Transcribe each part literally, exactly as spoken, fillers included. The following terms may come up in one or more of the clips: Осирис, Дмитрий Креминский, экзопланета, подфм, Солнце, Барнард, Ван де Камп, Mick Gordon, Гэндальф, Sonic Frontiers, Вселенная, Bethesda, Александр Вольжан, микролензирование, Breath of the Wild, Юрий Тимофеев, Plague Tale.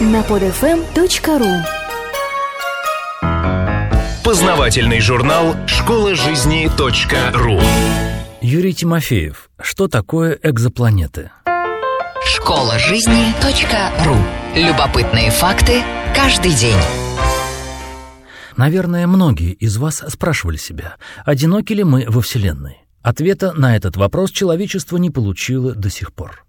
на подфм точка ру. Познавательный журнал «Школа жизни .ру». Юрий Тимофеев. Что такое экзопланеты? Школа жизни .ру. Любопытные факты каждый день. Наверное, многие из вас спрашивали себя, одиноки ли мы во Вселенной. Ответа на этот вопрос человечество не получило до сих пор.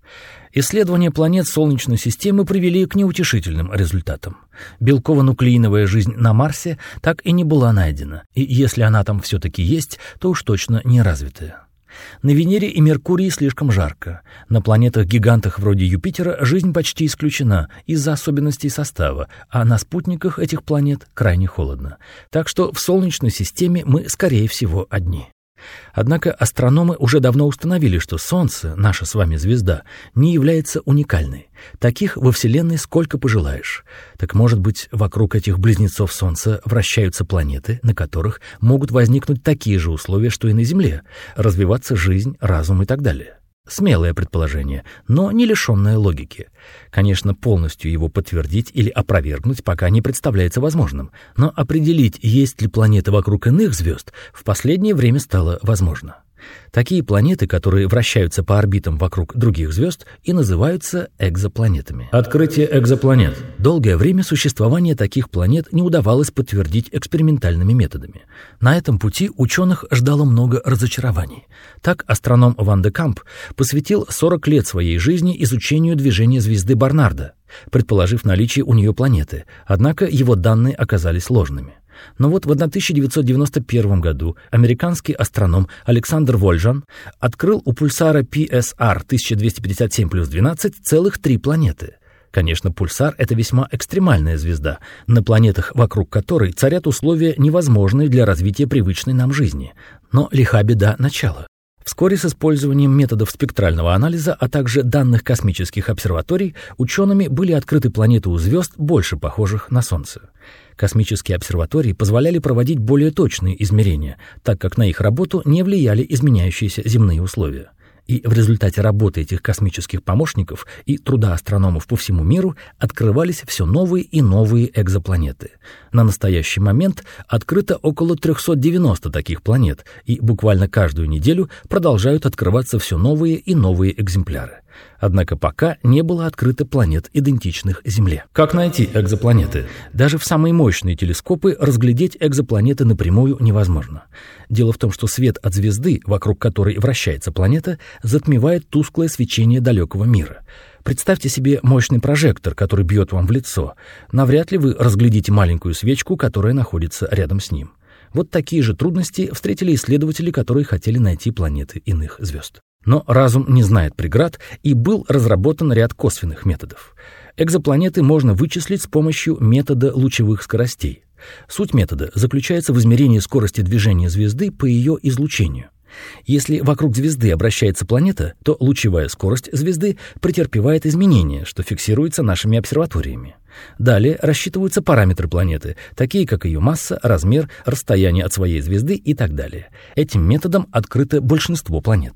Исследования планет Солнечной системы привели к неутешительным результатам. Белково-нуклеиновая жизнь на Марсе так и не была найдена, и если она там все-таки есть, то уж точно не развитая. На Венере и Меркурии слишком жарко. На планетах-гигантах вроде Юпитера жизнь почти исключена из-за особенностей состава, а на спутниках этих планет крайне холодно. Так что в Солнечной системе мы, скорее всего, одни. Однако астрономы уже давно установили, что Солнце, наша с вами звезда, не является уникальной. Таких во Вселенной сколько пожелаешь. Так может быть, вокруг этих близнецов Солнца вращаются планеты, на которых могут возникнуть такие же условия, что и на Земле, развиваться жизнь, разум и так далее. Смелое предположение, но не лишенное логики. Конечно, полностью его подтвердить или опровергнуть пока не представляется возможным, но определить, есть ли планеты вокруг иных звезд, в последнее время стало возможно. Такие планеты, которые вращаются по орбитам вокруг других звезд, и называются экзопланетами. Открытие экзопланет. Долгое время существование таких планет не удавалось подтвердить экспериментальными методами. На этом пути ученых ждало много разочарований. Так астроном Ван де Камп посвятил сорок лет своей жизни изучению движения звезды Барнарда, предположив наличие у нее планеты, однако его данные оказались ложными. Но вот в тысяча девятьсот девяносто первом году американский астроном Александр Вольжан открыл у пульсара пи эс ар тысяча двести пятьдесят семь плюс двенадцать целых три планеты. Конечно, пульсар — это весьма экстремальная звезда, на планетах, вокруг которой царят условия, невозможные для развития привычной нам жизни. Но лиха беда начала. Вскоре с использованием методов спектрального анализа, а также данных космических обсерваторий, учеными были открыты планеты у звезд, больше похожих на Солнце. Космические обсерватории позволяли проводить более точные измерения, так как на их работу не влияли изменяющиеся земные условия. И в результате работы этих космических помощников и труда астрономов по всему миру открывались все новые и новые экзопланеты. На настоящий момент открыто около триста девяносто таких планет, и буквально каждую неделю продолжают открываться все новые и новые экземпляры. Однако пока не было открыто планет, идентичных Земле. Как найти экзопланеты? Даже в самые мощные телескопы разглядеть экзопланеты напрямую невозможно. Дело в том, что свет от звезды, вокруг которой вращается планета, затмевает тусклое свечение далекого мира. Представьте себе мощный прожектор, который бьет вам в лицо. Навряд ли вы разглядите маленькую свечку, которая находится рядом с ним. Вот такие же трудности встретили исследователи, которые хотели найти планеты иных звезд. Но разум не знает преград, и был разработан ряд косвенных методов. Экзопланеты можно вычислить с помощью метода лучевых скоростей. Суть метода заключается в измерении скорости движения звезды по ее излучению. Если вокруг звезды обращается планета, то лучевая скорость звезды претерпевает изменения, что фиксируется нашими обсерваториями. Далее рассчитываются параметры планеты, такие как ее масса, размер, расстояние от своей звезды и так далее. Этим методом открыто большинство планет.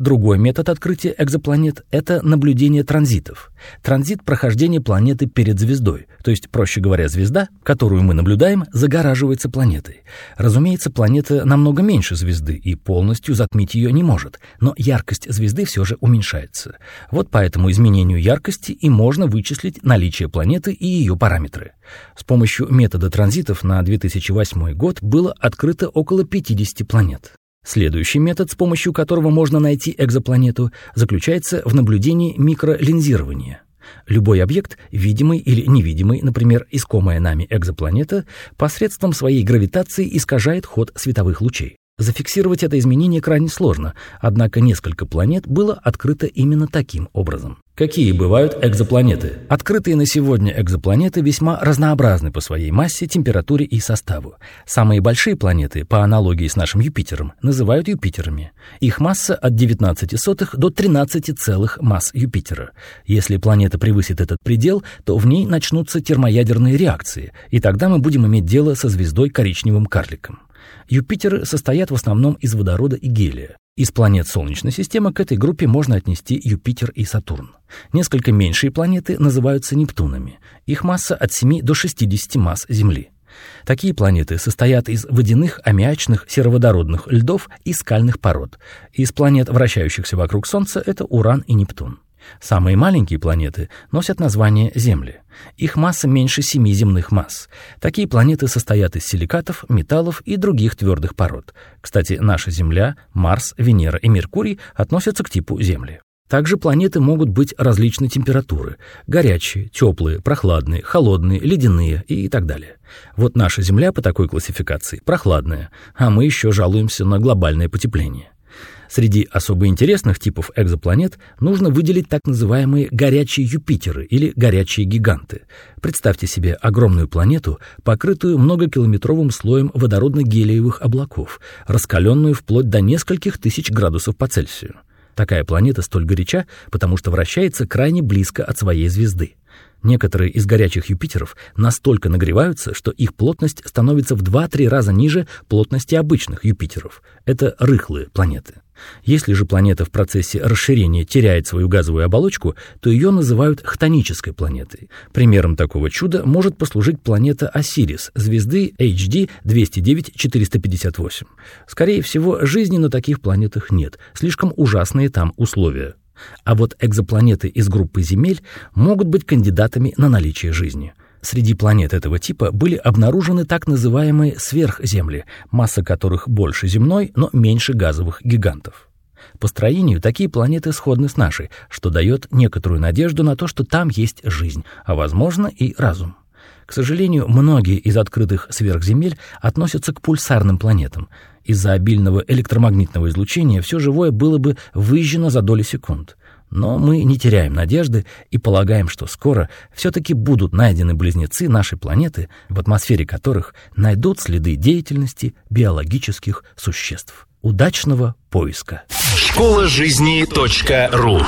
Другой метод открытия экзопланет — это наблюдение транзитов. Транзит — прохождение планеты перед звездой, то есть, проще говоря, звезда, которую мы наблюдаем, загораживается планетой. Разумеется, планета намного меньше звезды и полностью затмить ее не может, но яркость звезды все же уменьшается. Вот поэтому изменению яркости и можно вычислить наличие планеты и ее параметры. С помощью метода транзитов на две тысячи восьмой год было открыто около пятидесяти планет. Следующий метод, с помощью которого можно найти экзопланету, заключается в наблюдении микролензирования. Любой объект, видимый или невидимый, например, искомая нами экзопланета, посредством своей гравитации искажает ход световых лучей. Зафиксировать это изменение крайне сложно, однако несколько планет было открыто именно таким образом. Какие бывают экзопланеты? Открытые на сегодня экзопланеты весьма разнообразны по своей массе, температуре и составу. Самые большие планеты, по аналогии с нашим Юпитером, называют Юпитерами. Их масса от девятнадцати сотых до тринадцати целых масс Юпитера. Если планета превысит этот предел, то в ней начнутся термоядерные реакции, и тогда мы будем иметь дело со звездой коричневым карликом. Юпитеры состоят в основном из водорода и гелия. Из планет Солнечной системы к этой группе можно отнести Юпитер и Сатурн. Несколько меньшие планеты называются Нептунами. Их масса от семи до шестидесяти масс Земли. Такие планеты состоят из водяных, аммиачных, сероводородных льдов и скальных пород. Из планет, вращающихся вокруг Солнца, это Уран и Нептун. Самые маленькие планеты носят название Земли. Их масса меньше семи земных масс. Такие планеты состоят из силикатов, металлов и других твердых пород. Кстати, наша Земля, Марс, Венера и Меркурий относятся к типу Земли. Также планеты могут быть различной температуры – горячие, теплые, прохладные, холодные, ледяные и так далее. Вот наша Земля по такой классификации – прохладная, а мы еще жалуемся на глобальное потепление. Среди особо интересных типов экзопланет нужно выделить так называемые горячие Юпитеры или горячие гиганты. Представьте себе огромную планету, покрытую многокилометровым слоем водородно-гелиевых облаков, раскаленную вплоть до нескольких тысяч градусов по Цельсию. Такая планета столь горяча, потому что вращается крайне близко от своей звезды. Некоторые из горячих Юпитеров настолько нагреваются, что их плотность становится в два-три раза ниже плотности обычных Юпитеров. Это рыхлые планеты. Если же планета в процессе расширения теряет свою газовую оболочку, то ее называют хтонической планетой. Примером такого чуда может послужить планета Осирис, звезды эйч ди двести девять четыреста пятьдесят восемь. Скорее всего, жизни на таких планетах нет, слишком ужасные там условия. А вот экзопланеты из группы Земель могут быть кандидатами на наличие жизни. Среди планет этого типа были обнаружены так называемые сверхземли, масса которых больше земной, но меньше газовых гигантов. По строению такие планеты сходны с нашей, что дает некоторую надежду на то, что там есть жизнь, а возможно и разум. К сожалению, многие из открытых сверхземель относятся к пульсарным планетам. Из-за обильного электромагнитного излучения все живое было бы выжжено за доли секунд. Но мы не теряем надежды и полагаем, что скоро все-таки будут найдены близнецы нашей планеты, в атмосфере которых найдут следы деятельности биологических существ. Удачного поиска! Школа жизни .ру.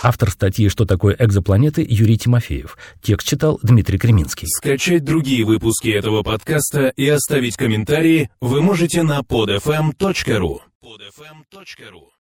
Автор статьи «Что такое экзопланеты» Юрий Тимофеев. Текст читал Дмитрий Креминский. Скачать другие выпуски этого подкаста и оставить комментарии вы можете на под эф эм точка ру.